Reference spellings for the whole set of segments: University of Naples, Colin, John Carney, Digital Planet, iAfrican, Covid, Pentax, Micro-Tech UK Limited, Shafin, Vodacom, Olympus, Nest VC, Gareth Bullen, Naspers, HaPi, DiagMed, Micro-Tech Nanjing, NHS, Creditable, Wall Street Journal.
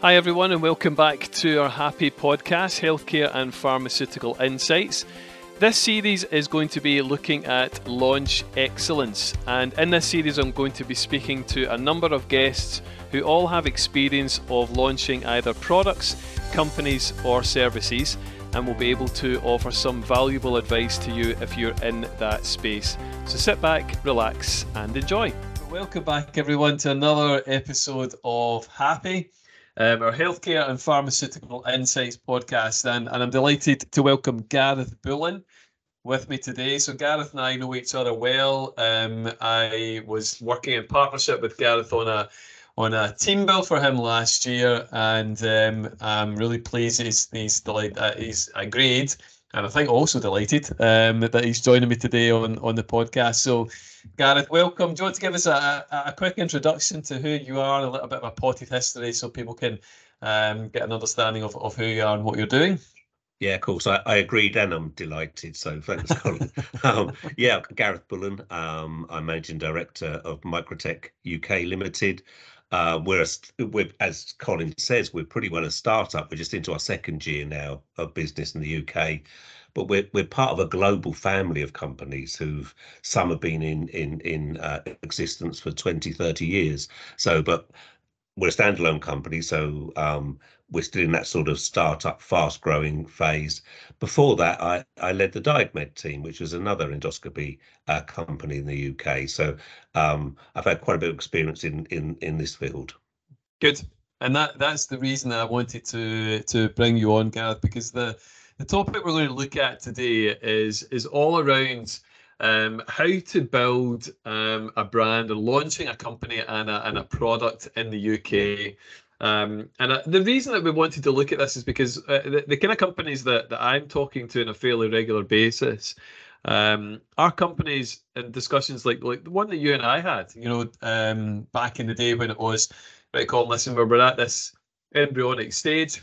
Hi everyone and welcome back to our happy podcast, Healthcare and Pharmaceutical Insights. This series is going to be looking at launch excellence, and in this series I'm going to be speaking to a number of guests who all have experience of launching either products, companies or services, and will be able to offer some valuable advice to you if you're in that space. So sit back, relax and enjoy. Welcome back everyone to another episode of Happy, our Healthcare and Pharmaceutical Insights podcast, and I'm delighted to welcome Gareth Bullen with me today. So Gareth and I know each other well. I was working in partnership with Gareth on a team build for him last year, and I'm really pleased he's agreed, and I think also delighted that he's joining me today on the podcast. So Gareth, welcome. Do you want to give us a quick introduction to who you are and a little bit of a potted history so people can get an understanding of who you are and what you're doing? Yeah, of course. I agreed and I'm delighted. So thanks, Colin. Gareth Bullen. I'm Managing Director of Micro-Tech UK Limited. We're, as Colin says, we're pretty well a startup. We're just into our second year now of business in the UK. But we're part of a global family of companies who've, some have been in existence for 20, 30 years. So, but we're a standalone company, so we're still in that sort of startup, fast-growing phase. Before that, I led the DiagMed team, which was another endoscopy company in the UK. So I've had quite a bit of experience in this field. Good, and that's the reason I wanted to bring you on, Gareth, because the topic we're going to look at today is all around how to build a brand and launching a company and a product in the UK. And the reason that we wanted to look at this is because the kind of companies that I'm talking to on a fairly regular basis are companies in discussions like the one that you and I had, back in the day when it was, right, Colin, listen, we're at this embryonic stage.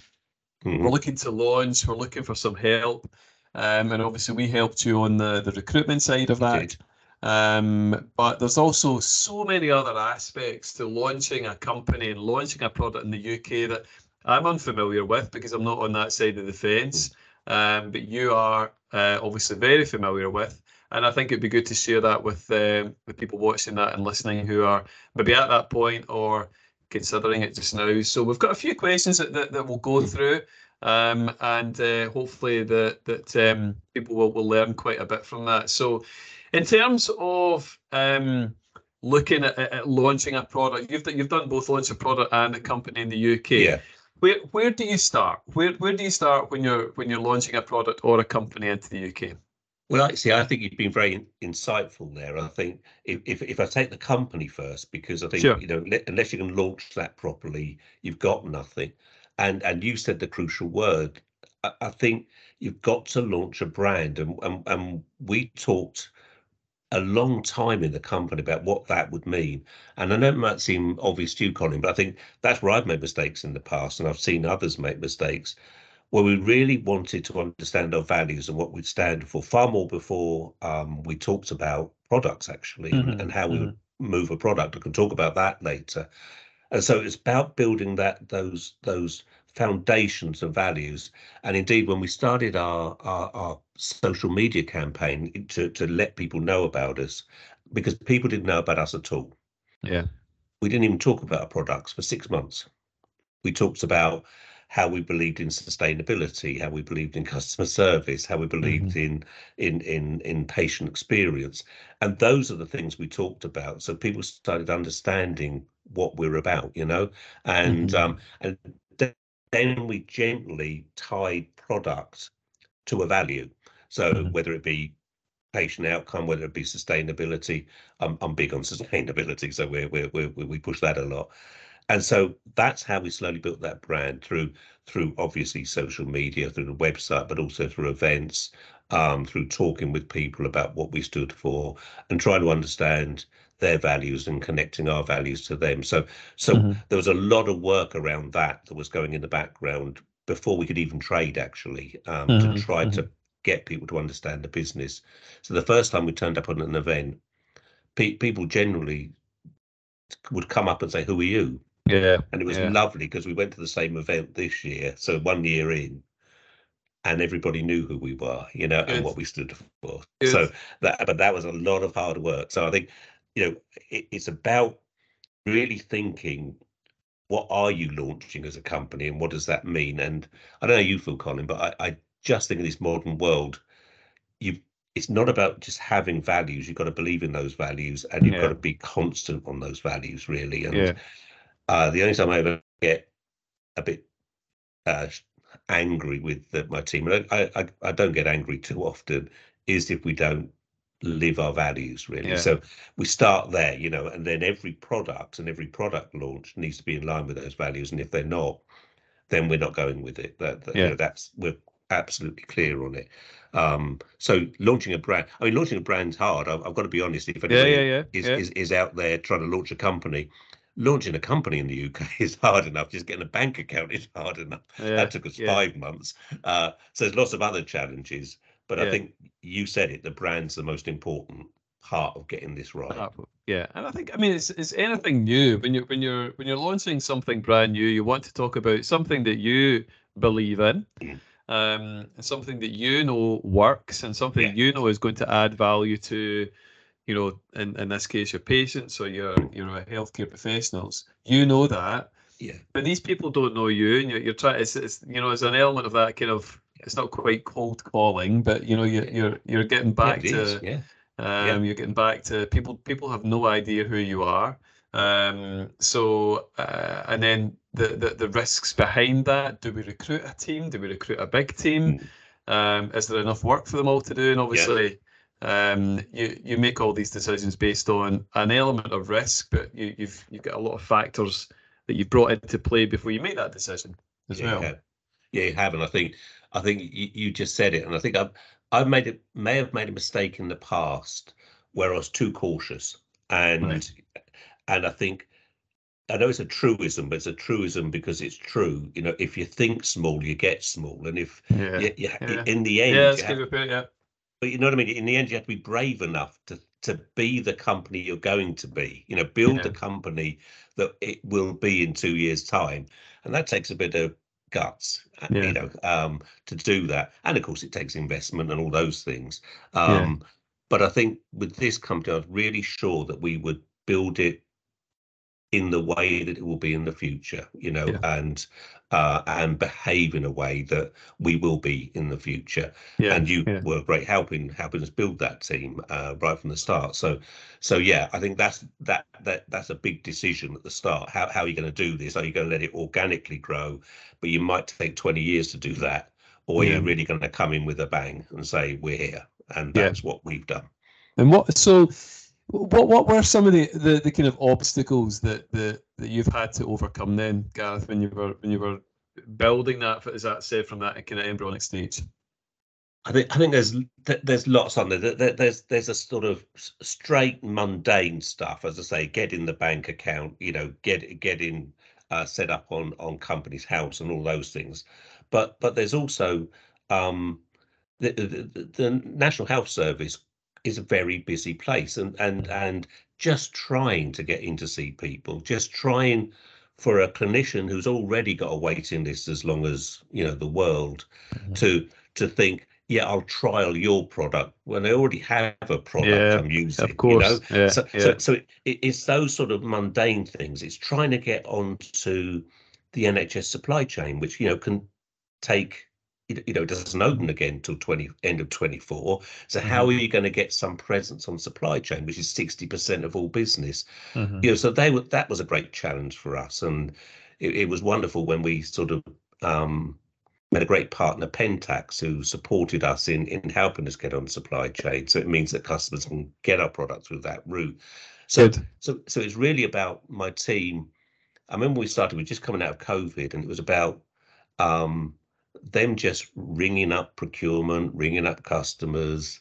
We're looking to launch, we're looking for some help. And obviously we helped you on the recruitment side of that. But there's also so many other aspects to launching a company and launching a product in the UK that I'm unfamiliar with because I'm not on that side of the fence. But you are obviously very familiar with. And I think it'd be good to share that with people watching that and listening who are maybe at that point or considering it just now. So we've got a few questions that we'll go through, and hopefully that people will learn quite a bit from that. So in terms of looking at launching a product, you've done both launch a product and a company in the UK. Yeah. Where do you start? Where do you start when you're launching a product or a company into the UK? Well, actually, I think you've been very insightful there. I think if I take the company first, because I think, sure, unless you can launch that properly, you've got nothing. And you said the crucial word. I think you've got to launch a brand. And we talked a long time in the company about what that would mean. And I know it might seem obvious to you, Colin, but I think that's where I've made mistakes in the past, and I've seen others make mistakes, where we really wanted to understand our values and what we'd stand for far more before we talked about products, actually, and how we would move a product. I can talk about that later. And so it's about building those foundations and values. And indeed, when we started our social media campaign to let people know about us, because people didn't know about us at all. Yeah, we didn't even talk about our products for 6 months. We talked about how we believed in sustainability, how we believed in customer service, how we believed in patient experience. And those are the things we talked about. So people started understanding what we're about, and then we gently tied product to a value. So whether it be patient outcome, whether it be sustainability, I'm big on sustainability, so we push that a lot. And so that's how we slowly built that brand through obviously social media, through the website, but also through events, through talking with people about what we stood for and trying to understand their values and connecting our values to them. So there was a lot of work around that was going in the background before we could even trade, actually, to try to get people to understand the business. So the first time we turned up on an event, people generally would come up and say, "Who are you?" Yeah. And it was lovely because we went to the same event this year, so 1 year in, and everybody knew who we were, you know, and what we stood for. So that was a lot of hard work. So I think, you know, it's about really thinking, what are you launching as a company and what does that mean? And I don't know how you feel, Colin, but I just think in this modern world, it's not about just having values. You've got to believe in those values, and you've got to be constant on those values, really. And the only time I ever get a bit angry with my team, and I don't get angry too often, is if we don't live our values, really. So we start there, you know, and then every product and every product launch needs to be in line with those values. And if they're not, then we're not going with it. You know, we're absolutely clear on it. So launching a brand, I mean, launching a brand's hard. I've got to be honest. If anybody is out there trying to launch a company, launching a company in the UK is hard enough. Just getting a bank account is hard enough. That took us 5 months. So there's lots of other challenges. But I think you said it, the brand's the most important part of getting this right. Yeah. And I think, I mean, it's anything new. When you're launching something brand new, you want to talk about something that you believe in, something that you know works, and something you know is going to add value to, you know, in this case, your patients or your healthcare professionals. You know that. Yeah. But these people don't know you, and you're trying. It's you know, there's an element of that kind of. It's not quite cold calling, but you know, you're getting back to you're getting back to people. People have no idea who you are. And then the risks behind that. Do we recruit a team? Do we recruit a big team? Is there enough work for them all to do? And obviously, you make all these decisions based on an element of risk, but you've got a lot of factors that you've brought into play before you make that decision as well. Yeah, you have, and I think you just said it, and I think I may have made a mistake in the past where I was too cautious, and and I think, I know it's a truism, but it's a truism because it's true. You know, if you think small, you get small, and if in the end, but you know what I mean. In the end, you have to be brave enough to be the company you're going to be. You know, build the company that it will be in 2 years' time, and that takes a bit of guts, you know, to do that, and of course it takes investment and all those things. But I think with this company, I was really sure that we would build it in the way that it will be in the future, you know, and behave in a way that we will be in the future. And you were great helping us build that team right from the start. So yeah, I think that's a big decision at the start. How are you going to do this? Are you going to let it organically grow? But you might take 20 years to do that, or are you really going to come in with a bang and say we're here? And that's what we've done. And what were some of the kind of obstacles that you've had to overcome then, Gareth, when you were building that, as that said, from that kind of embryonic stage? I think there's lots on there. There's a sort of straight mundane stuff, as I say, get in the bank account, you know, get in set up on company's house and all those things. But there's also the National Health Service is a very busy place, and just trying to get in to see people, just trying for a clinician who's already got a waiting list as long as, you know, the world, to think, yeah, I'll trial your product when I already have a product I'm using. Of course. You know? So it's those sort of mundane things. It's trying to get onto the NHS supply chain, which, you know, can take, you know, it doesn't open again till end of 24. So how are you going to get some presence on supply chain, which is 60% of all business? You know, so that was a great challenge for us, and it was wonderful when we sort of met a great partner, Pentax, who supported us in helping us get on supply chain. So it means that customers can get our products through that route. So it's really about my team. I remember we started, we were just coming out of COVID, and it was about them just ringing up procurement, ringing up customers.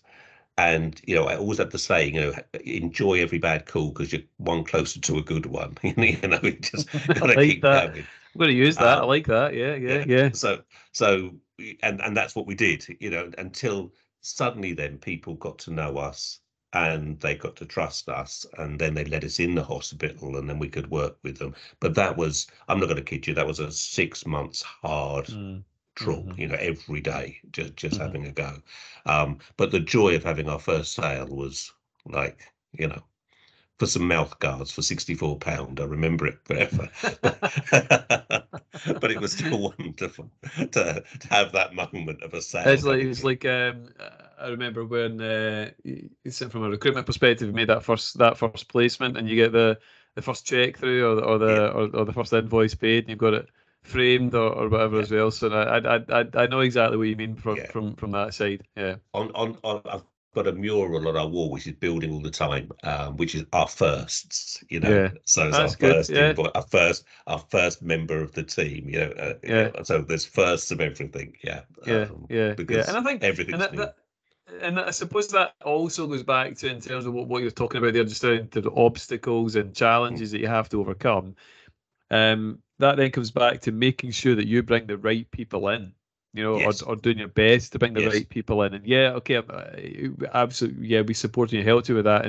And, you know, I always had the saying, you know, enjoy every bad call because you're one closer to a good one. You know, we just got to keep going. I'm going to use that. I like that. Yeah. So, and that's what we did, you know, until suddenly then people got to know us and they got to trust us, and then they let us in the hospital, and then we could work with them. But that was, I'm not going to kid you, that was a 6 months hard drop, you know, every day, just having a go. But the joy of having our first sale was like, you know, for some mouth guards for £64, I remember it forever. But it was still wonderful to have that moment of a sale. It's like I remember when from a recruitment perspective, you made that first placement, and you get the first check through, or the first invoice paid, and you've got it framed or whatever as well. So I know exactly what you mean from that side. Yeah. I've got a mural on our wall, which is building all the time, which is our firsts, you know. Yeah. So it's our first member of the team, you know. So there's firsts of everything, because and I think everything's new. And I suppose that also goes back to, in terms of what you're talking about there, just down to the obstacles and challenges that you have to overcome. That then comes back to making sure that you bring the right people in. You know, or doing your best to bring the right people in, and absolutely, we support you, help you with that,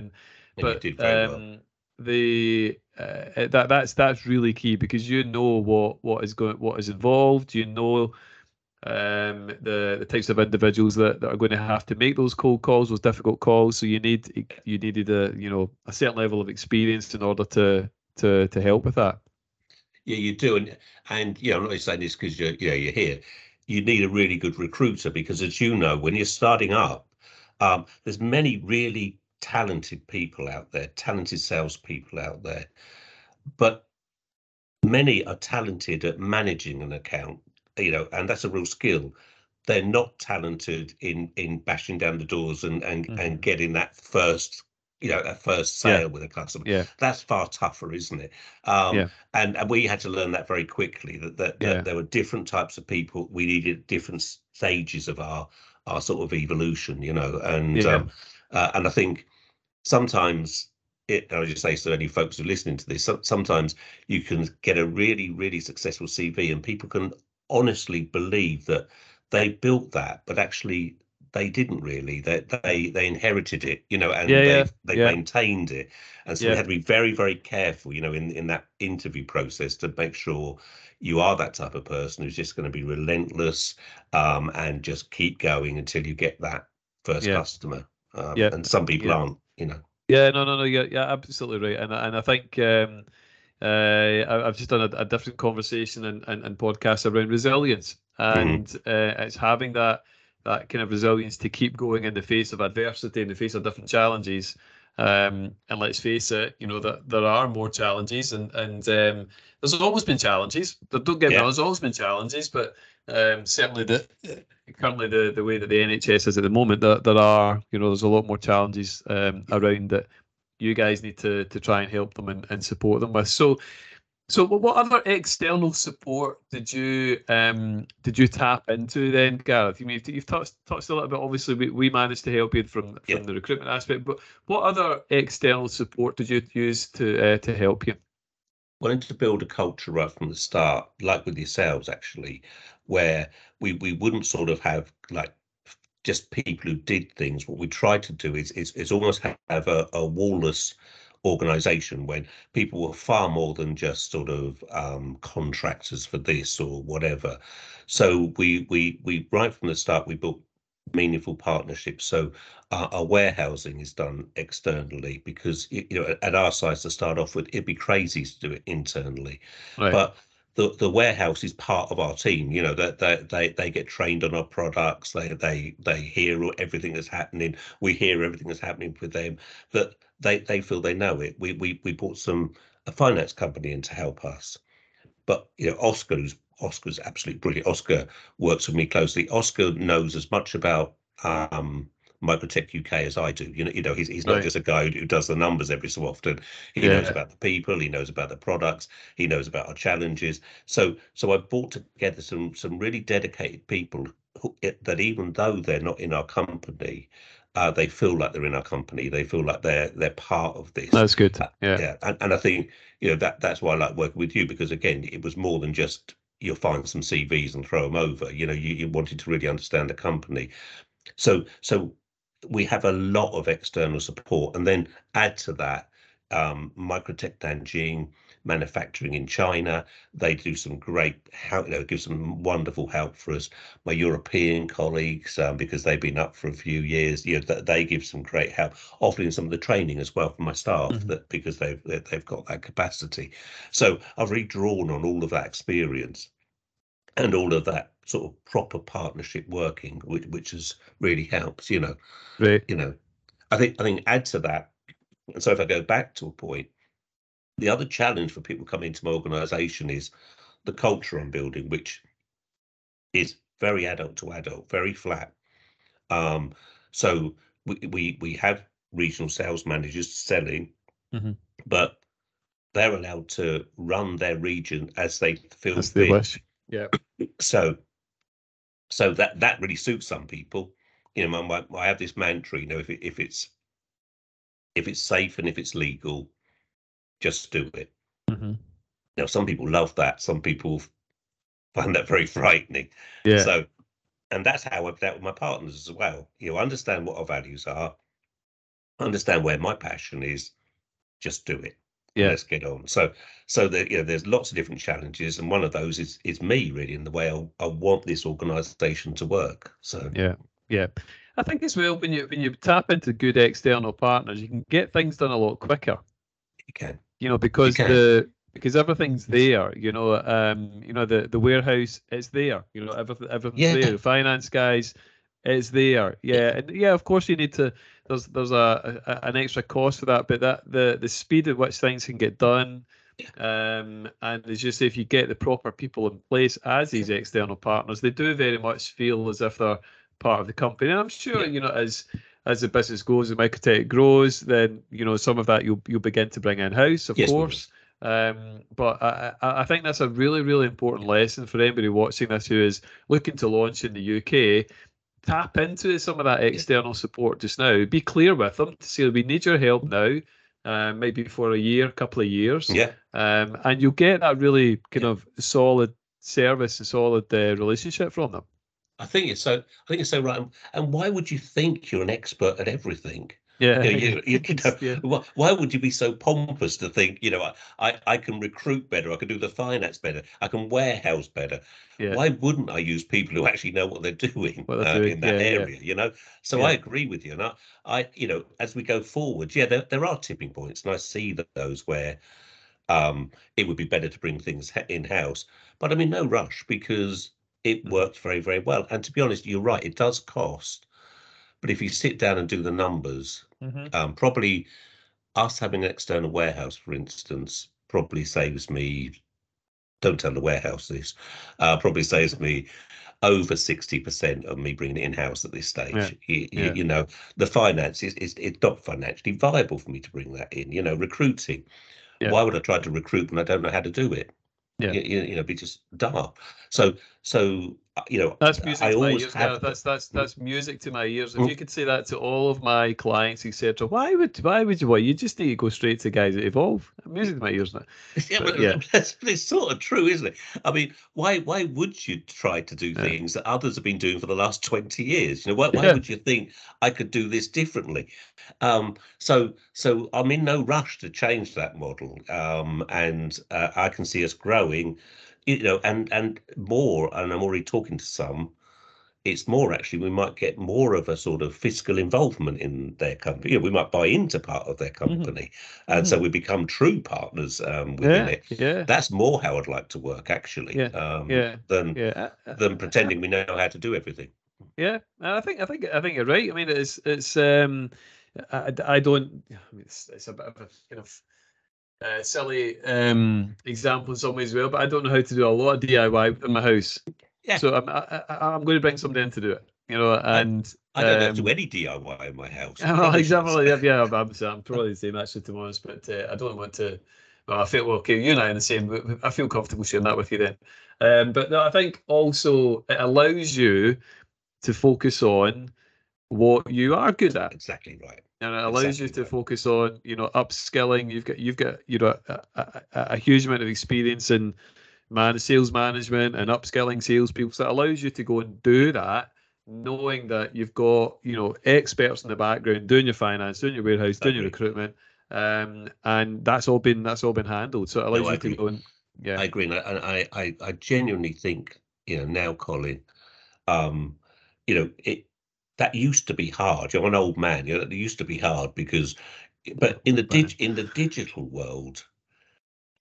but you did very well. That's really key, because you know what is involved, you know, the types of individuals that are going to have to make those cold calls, those difficult calls. So you needed a certain level of experience in order to help with that. Yeah, you do, and I'm not saying this because you're here. You need a really good recruiter, because, as you know, when you're starting up, there's many really talented people out there, talented salespeople out there, but many are talented at managing an account, you know, and that's a real skill. They're not talented in bashing down the doors and getting that first, you know, that first sale with a customer. Yeah. That's far tougher, isn't it? And we had to learn that very quickly, that there were different types of people. We needed different stages of our sort of evolution, you know. And I think sometimes, I just say to any folks who are listening to this, sometimes you can get a really, really successful CV, and people can honestly believe that they built that, but actually they didn't really. They inherited it, you know, and they maintained it. And so we had to be very, very careful, you know, in that interview process, to make sure you are that type of person who's just going to be relentless and just keep going until you get that first customer. And some people aren't, you know. Yeah, no, yeah, absolutely right. And I think I've just done a different conversation and podcast around resilience, and it's having that kind of resilience to keep going in the face of adversity, in the face of different challenges. And let's face it, you know, that there are more challenges, and there's always been challenges. Don't get me wrong, there's always been challenges, but certainly currently the way that the NHS is at the moment, there are, you know, there's a lot more challenges around that you guys need to try and help them and support them with. So what other external support did you tap into then, Gareth? I mean, you've touched a little bit. Obviously, we managed to help you from the recruitment aspect, but what other external support did you use to help you? Wanted to build a culture right from the start, like with yourselves, actually, where we wouldn't sort of have like just people who did things. What we tried to do is almost have a wallless organization, when people were far more than just sort of contractors for this or whatever. So we right from the start, we built meaningful partnerships. So our warehousing is done externally, because, you know, at our size to start off with, it'd be crazy to do it internally. Right. But the warehouse is part of our team, you know, that they get trained on our products, they hear everything that's happening, we hear everything that's happening with them, that they feel they know it. We brought a finance company in to help us, but, you know, Oscar's absolutely brilliant. Oscar works with me closely. Oscar knows as much about Micro-Tech UK as I do. You know, he's not just a guy who does the numbers every so often. He knows about the people, he knows about the products, he knows about our challenges. So I've brought together some really dedicated people that, even though they're not in our company, they feel like they're in our company. They feel like they're part of this. That's good. And I think, you know, that's why I like working with you, because, again, it was more than just you'll find some CVs and throw them over. You know, you wanted to really understand the company. So we have a lot of external support, and then add to that Micro-Tech Nanjing manufacturing in China. They do some great help, give some wonderful help for us. My European colleagues, because they've been up for a few years, they give some great help, offering some of the training as well for my staff, that because they've got that capacity. So I've really drawn on all of that experience and all of that sort of proper partnership working, which has really helped, I think add to that. And so if I go back to a point, the other challenge for people coming into my organisation is the culture I'm building, which is very adult to adult, very flat. So we have regional sales managers selling, but they're allowed to run their region as they feel fit. Yeah. So that really suits some people. I have this mantra, if it's safe and if it's legal, just do it. Now, some people love that. Some people find that very frightening. Yeah. So, and that's how I've dealt with my partners as well. Understand what our values are, understand where my passion is, just do it. Yeah. Let's get on. So that, there's lots of different challenges, and one of those is me really, and the way I want this organisation to work. So yeah. Yeah, I think as well, when you tap into good external partners, you can get things done a lot quicker. You can, because everything's there. The warehouse is there. Everything's there. The finance guys is there. And of course you need to. There's an extra cost for that, but the speed at which things can get done. And as you say, if you get the proper people in place as these external partners, they do very much feel as if they're part of the company. And I'm sure as the business goes and Micro-Tech grows, then some of that you'll begin to bring in house, of course. But I think that's a really, really important lesson for anybody watching this who is looking to launch in the UK. Tap into some of that external support just now. Be clear with them to say we need your help now, maybe for a year, couple of years. And you'll get that really kind of solid service and solid relationship from them. I think it's so right. And why would you think you're an expert at everything? Yeah. Why would you be so pompous to think, I can recruit better, I can do the finance better, I can warehouse better. Yeah. Why wouldn't I use people who actually know what they're doing, in that area? So I agree with you. And I as we go forward, there are tipping points, and I see those where it would be better to bring things in-house. But I mean, no rush, because it worked very, very well. And to be honest, you're right, it does cost. But if you sit down and do the numbers, probably us having an external warehouse, for instance, probably saves me, don't tell the warehouse this, probably saves me over 60% of me bringing it in-house at this stage. The finance, it's not financially viable for me to bring that in. Recruiting. Yeah. Why would I try to recruit when I don't know how to do it? Be just daft. So that's music to my ears. That's music to my ears. If you could say that to all of my clients, etc., why would you? You just need to go straight to guys that evolve. Music to my ears now. It's sort of true, isn't it? I mean, why would you try to do things that others have been doing for the last 20 years? Why would you think I could do this differently? So I'm in no rush to change that model, and I can see us growing. And more, and I'm already talking to some, it's more actually we might get more of a sort of fiscal involvement in their company. We might buy into part of their company. And so we become true partners within it. Yeah. That's more how I'd like to work, actually, than pretending we know how to do everything. Yeah, I think you're right. I mean, it's it's a bit of a kind of silly example in some ways as well, but I don't know how to do a lot of DIY in my house. So I'm going to bring somebody in to do it, and I don't have to do any DIY in my house. Exactly. I'm probably the same actually, to be honest, but I don't want to. Well, I feel okay. You and I are the same. I feel comfortable sharing that with you then. But no, I think also it allows you to focus on what you are good at. Exactly right. And it allows you to focus on, upskilling. You've got a huge amount of experience in sales management and upskilling salespeople. So it allows you to go and do that knowing that you've got, you know, experts in the background doing your finance, doing your warehouse, doing your recruitment, and that's all been handled. So it allows you to go and yeah. I agree, and I genuinely think, you know, now, Colin, you know, that used to be hard. You're an old man. You know, that used to be hard because, but in the digital world,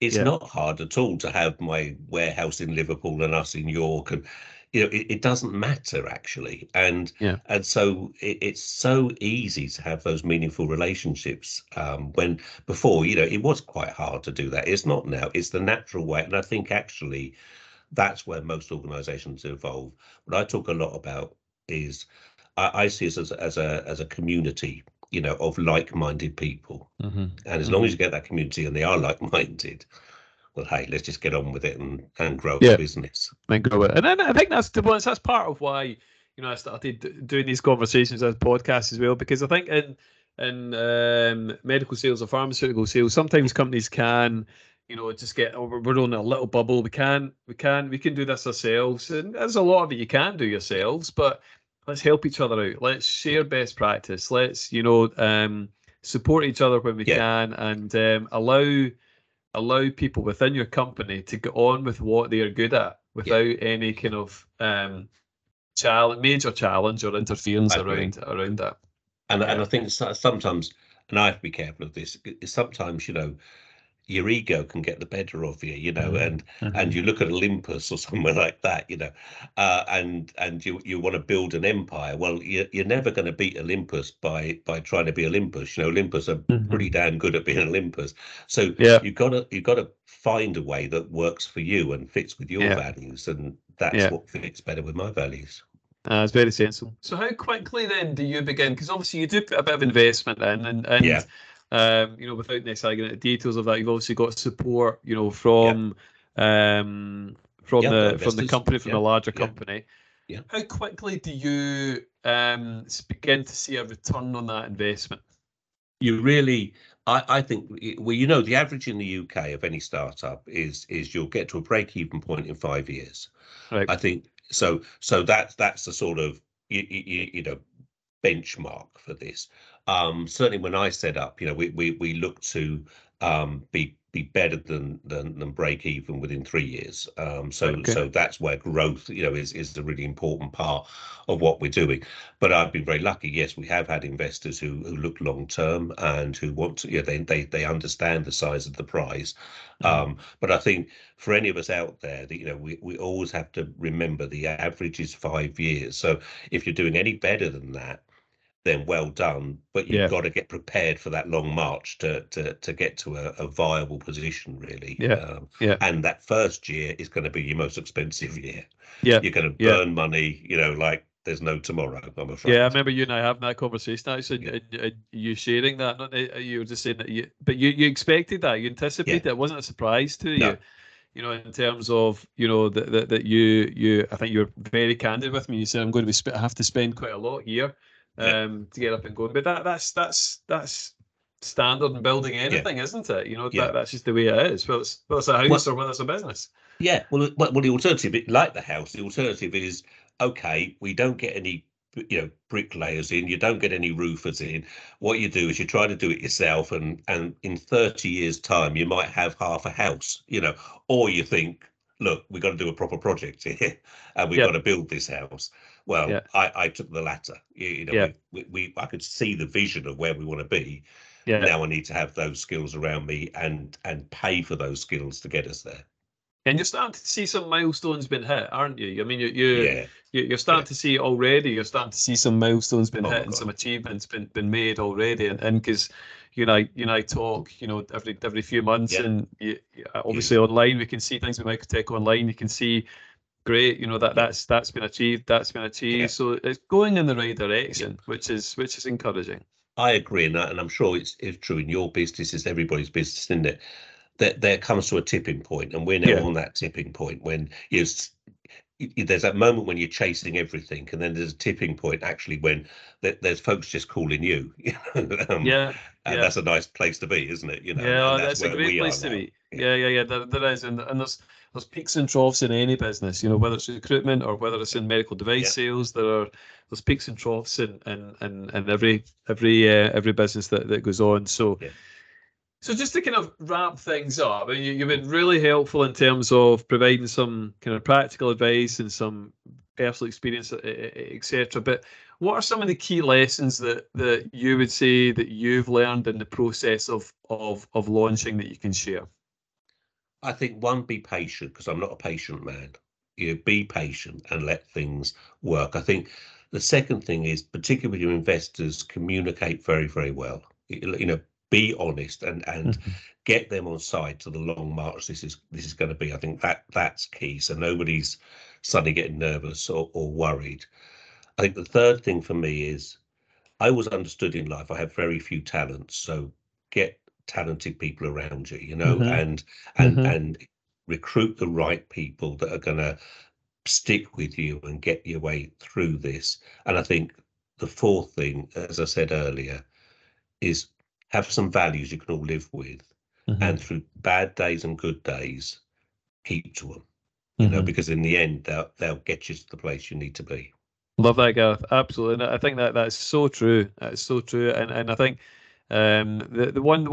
it's yeah. not hard at all to have my warehouse in Liverpool and us in York, and you know it doesn't matter actually. And yeah. and so it's so easy to have those meaningful relationships. When before, you know, it was quite hard to do that. It's not now. It's the natural way, and I think actually that's where most organisations evolve. What I talk a lot about is I see us as a community, you know, of like-minded people. Mm-hmm. And as long as you get that community and they are like-minded, well, hey, let's just get on with it and grow yeah. the business. And grow it. And then I think that's part of why, you know, I started doing these conversations as podcasts as well, because I think in medical sales or pharmaceutical sales, sometimes companies can, you know, just get, oh, we're on a little bubble. We can do this ourselves. And there's a lot of it you can do yourselves, but let's help each other out. Let's share best practice. Let's, you know, support each other when we yeah. can, and allow people within your company to get on with what they are good at without yeah. any kind of major challenge or interference around that. And I think sometimes, and I have to be careful of this, sometimes, you know, your ego can get the better of you, you know, and mm-hmm. and you look at Olympus or somewhere like that, you know, and you want to build an empire. Well, you're never going to beat Olympus by trying to be Olympus. You know, Olympus are mm-hmm. pretty damn good at being Olympus. So yeah. you've got to find a way that works for you and fits with your yeah. values, and that's yeah. what fits better with my values. It's very sensible. So how quickly then do you begin? Because obviously you do put a bit of investment in, and yeah. You know, without necessarily getting into details of that, you've obviously got support, you know, from the larger company. Yeah. How quickly do you begin to see a return on that investment? You really, I think, well, you know, the average in the UK of any startup is you'll get to a break-even point in 5 years. Right. I think so. So that's the sort of you know, benchmark for this. Certainly when I set up, you know, we look to be better than break even within 3 years. So that's where growth, you know, is the really important part of what we're doing. But I've been very lucky. Yes, we have had investors who look long term and who want to, you know, they understand the size of the prize. But I think for any of us out there, that, you know, we always have to remember the average is 5 years. So if you're doing any better than that, then well done, but you've yeah. got to get prepared for that long march to get to a viable position, really. Yeah. Yeah. And that first year is going to be your most expensive year. Yeah. You're going to burn yeah. money, you know, like there's no tomorrow, I'm afraid. Yeah, I remember you and I having that conversation actually, yeah. and you sharing that. Not you were just saying that, but you expected that, you anticipated yeah. it wasn't a surprise to no. you. You know, in terms of, you know, that you, I think you were very candid with me. You said I'm going to I have to spend quite a lot here. To get up and going, but that's standard in building anything, yeah. isn't it? You know, yeah. that's just the way it is. Whether it's a house or whether it's a business. Yeah. Well, the alternative, like the house, the alternative is okay. We don't get any, you know, bricklayers in. You don't get any roofers in. What you do is you try to do it yourself, and in 30 years' time, you might have half a house. You know, or you think, look, we've got to do a proper project here, and we've yeah. got to build this house. Well, yeah. I took the latter. You know, yeah. I could see the vision of where we want to be. Yeah. Now I need to have those skills around me and pay for those skills to get us there. And you're starting to see some milestones been hit, aren't you? I mean, you're starting yeah. to see already. You're starting to see some milestones been hit, and some achievements been made already. And because you and I talk, you know, every few months, yeah. and obviously yeah. online we can see things with Micro-Tech online. You can see. Great, you know, that's been achieved. Yeah. So it's going in the right direction, yeah. which is encouraging. I agree, and I'm sure it's true in your business. It's everybody's business, isn't it? That there comes to a tipping point, and we're now yeah. on that tipping point when there's that moment when you're chasing everything, and then there's a tipping point actually when there's folks just calling you. And that's a nice place to be, isn't it? You know, yeah, that's a great place to be. Yeah. There is, and there's peaks and troughs in any business. You know, whether it's recruitment or whether it's in medical device sales, there's peaks and troughs in every business that goes on. So. Yeah. So just to kind of wrap things up, you've been really helpful in terms of providing some kind of practical advice and some personal experience, etc. But what are some of the key lessons that you would say that you've learned in the process of launching that you can share? I think one, be patient, because I'm not a patient man. You know, be patient and let things work. I think the second thing is, particularly with your investors, communicate very, very well. You know, be honest and get them on side to the long march. This is going to be. I think that's key. So nobody's suddenly getting nervous or worried. I think the third thing for me is, I was understood in life. I have very few talents, so get talented people around you. You know, and recruit the right people that are going to stick with you and get your way through this. And I think the fourth thing, as I said earlier, is have some values you can all live with, and through bad days and good days, keep to them, you know, because in the end, they'll get you to the place you need to be. Love that, Gareth. Absolutely. And I think that's so true. That's so true. And I think the one,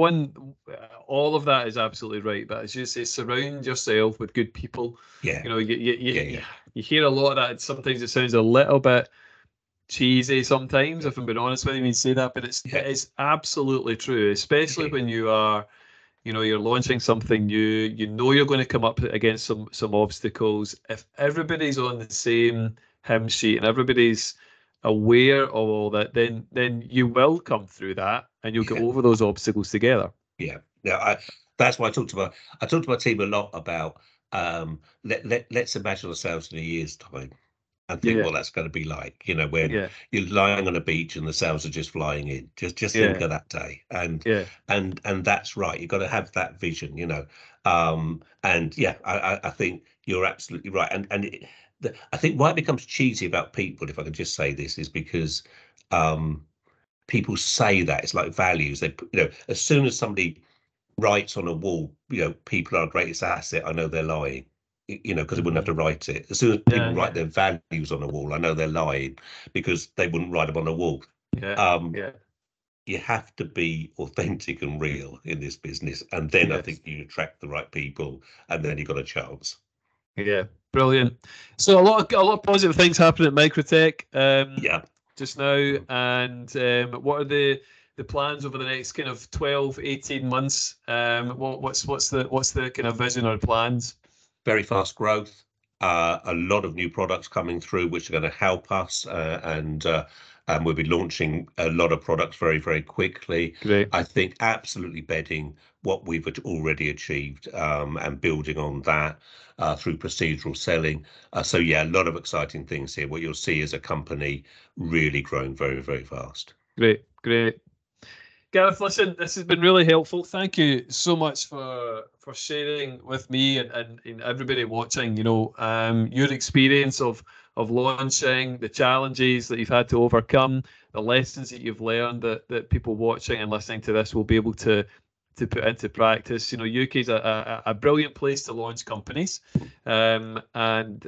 all of that is absolutely right. But as you say, surround yourself with good people. Yeah. You know, you hear a lot of that. Sometimes it sounds a little bit cheesy sometimes, if I'm being honest with you, when you say that, but it's absolutely true, especially when you are, you know, you're launching something new, you know, you're going to come up against some obstacles. If everybody's on the same hymn sheet and everybody's aware of all that, then you will come through that and you'll get over those obstacles together. Yeah. Yeah. That's why I talk to my team a lot about let's imagine ourselves in a year's time. And think what that's going to be like, you know, when you're lying on a beach and the sails are just flying in. Just think of that day, and that's right. You've got to have that vision, you know. I think you're absolutely right. And I think why it becomes cheesy about people, if I can just say this, is because people say that it's like values. They, you know, as soon as somebody writes on a wall, you know, people are our greatest asset. I know they're lying. You know, because they wouldn't have to write it. As soon as people write their values on a wall, I know they're lying, because they wouldn't write them on a wall. You have to be authentic and real in this business, and then I think you attract the right people, and then you've got a chance. Yeah, brilliant. So a lot of positive things happening at Micro-Tech just now, and what are the plans over the next kind of 12, 18 months? What's the kind of vision or plans? Very fast growth, a lot of new products coming through which are going to help us, and we'll be launching a lot of products very, very quickly. Great. I think absolutely bedding what we've already achieved and building on that through procedural selling. So, a lot of exciting things here. What you'll see is a company really growing very, very fast. Great. Gareth, listen, this has been really helpful. Thank you so much for sharing with me and everybody watching, you know, your experience of launching, the challenges that you've had to overcome, the lessons that you've learned that people watching and listening to this will be able to put into practice. You know, UK is a brilliant place to launch companies. And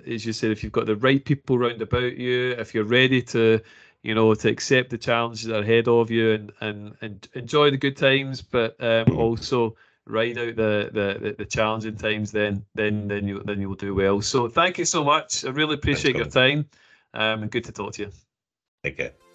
as you said, if you've got the right people round about you, if you're ready to accept the challenges that are ahead of you and enjoy the good times, but also ride out the challenging times, then you will do well. So thank you so much. I really appreciate your time, and good to talk to you. Take care.